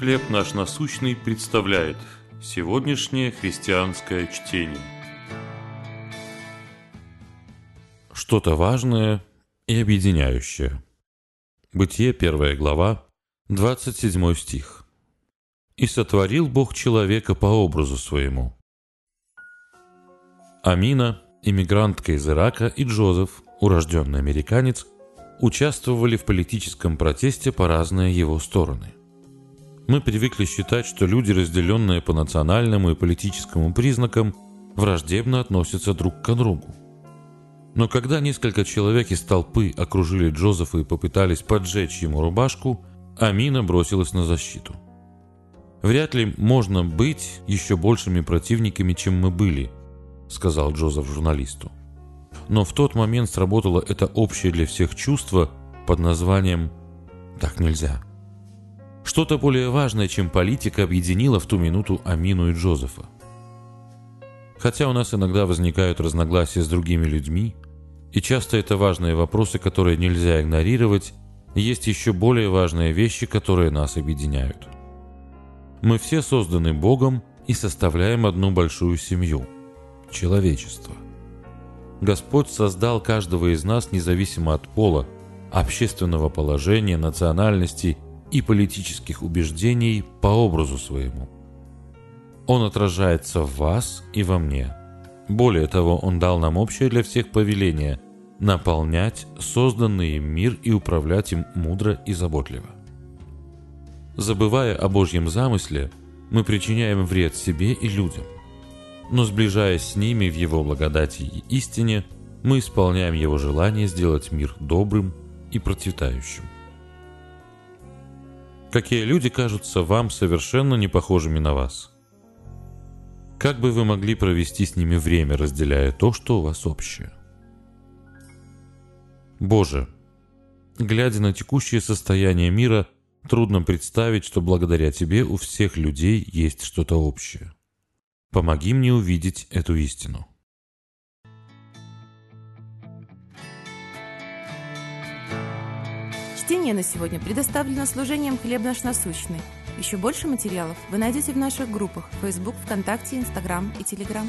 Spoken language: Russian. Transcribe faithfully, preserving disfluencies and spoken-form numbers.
Хлеб наш насущный представляет сегодняшнее христианское чтение. Что-то важное и объединяющее. Бытие, первая глава, двадцать седьмой стих. «И сотворил Бог человека по образу своему». Амина, иммигрантка из Ирака, и Джозеф, урожденный американец, участвовали в политическом протесте по разные его стороны. Мы привыкли считать, что люди, разделенные по национальному и политическому признакам, враждебно относятся друг к другу. Но когда несколько человек из толпы окружили Джозефа и попытались поджечь ему рубашку, Амина бросилась на защиту. «Вряд ли можно быть еще большими противниками, чем мы были», — сказал Джозеф журналисту. Но в тот момент сработало это общее для всех чувство под названием «Так нельзя». Что-то более важное, чем политика, объединило в ту минуту Амину и Джозефа. Хотя у нас иногда возникают разногласия с другими людьми, и часто это важные вопросы, которые нельзя игнорировать, есть еще более важные вещи, которые нас объединяют. Мы все созданы Богом и составляем одну большую семью – человечество. Господь создал каждого из нас независимо от пола, общественного положения, национальности и политических убеждений по образу своему. Он отражается в вас и во мне. Более того, Он дал нам общее для всех повеление – наполнять созданный им мир и управлять им мудро и заботливо. Забывая о Божьем замысле, мы причиняем вред себе и людям. Но сближаясь с ними в Его благодати и истине, мы исполняем Его желание сделать мир добрым и процветающим. Какие люди кажутся вам совершенно не похожими на вас? Как бы вы могли провести с ними время, разделяя то, что у вас общее? Боже, глядя на текущее состояние мира, трудно представить, что благодаря Тебе у всех людей есть что-то общее. Помоги мне увидеть эту истину. Чтение на сегодня предоставлено служением «Хлеб наш насущный». Еще больше материалов вы найдете в наших группах Facebook, ВКонтакте, Инстаграм и Телеграм.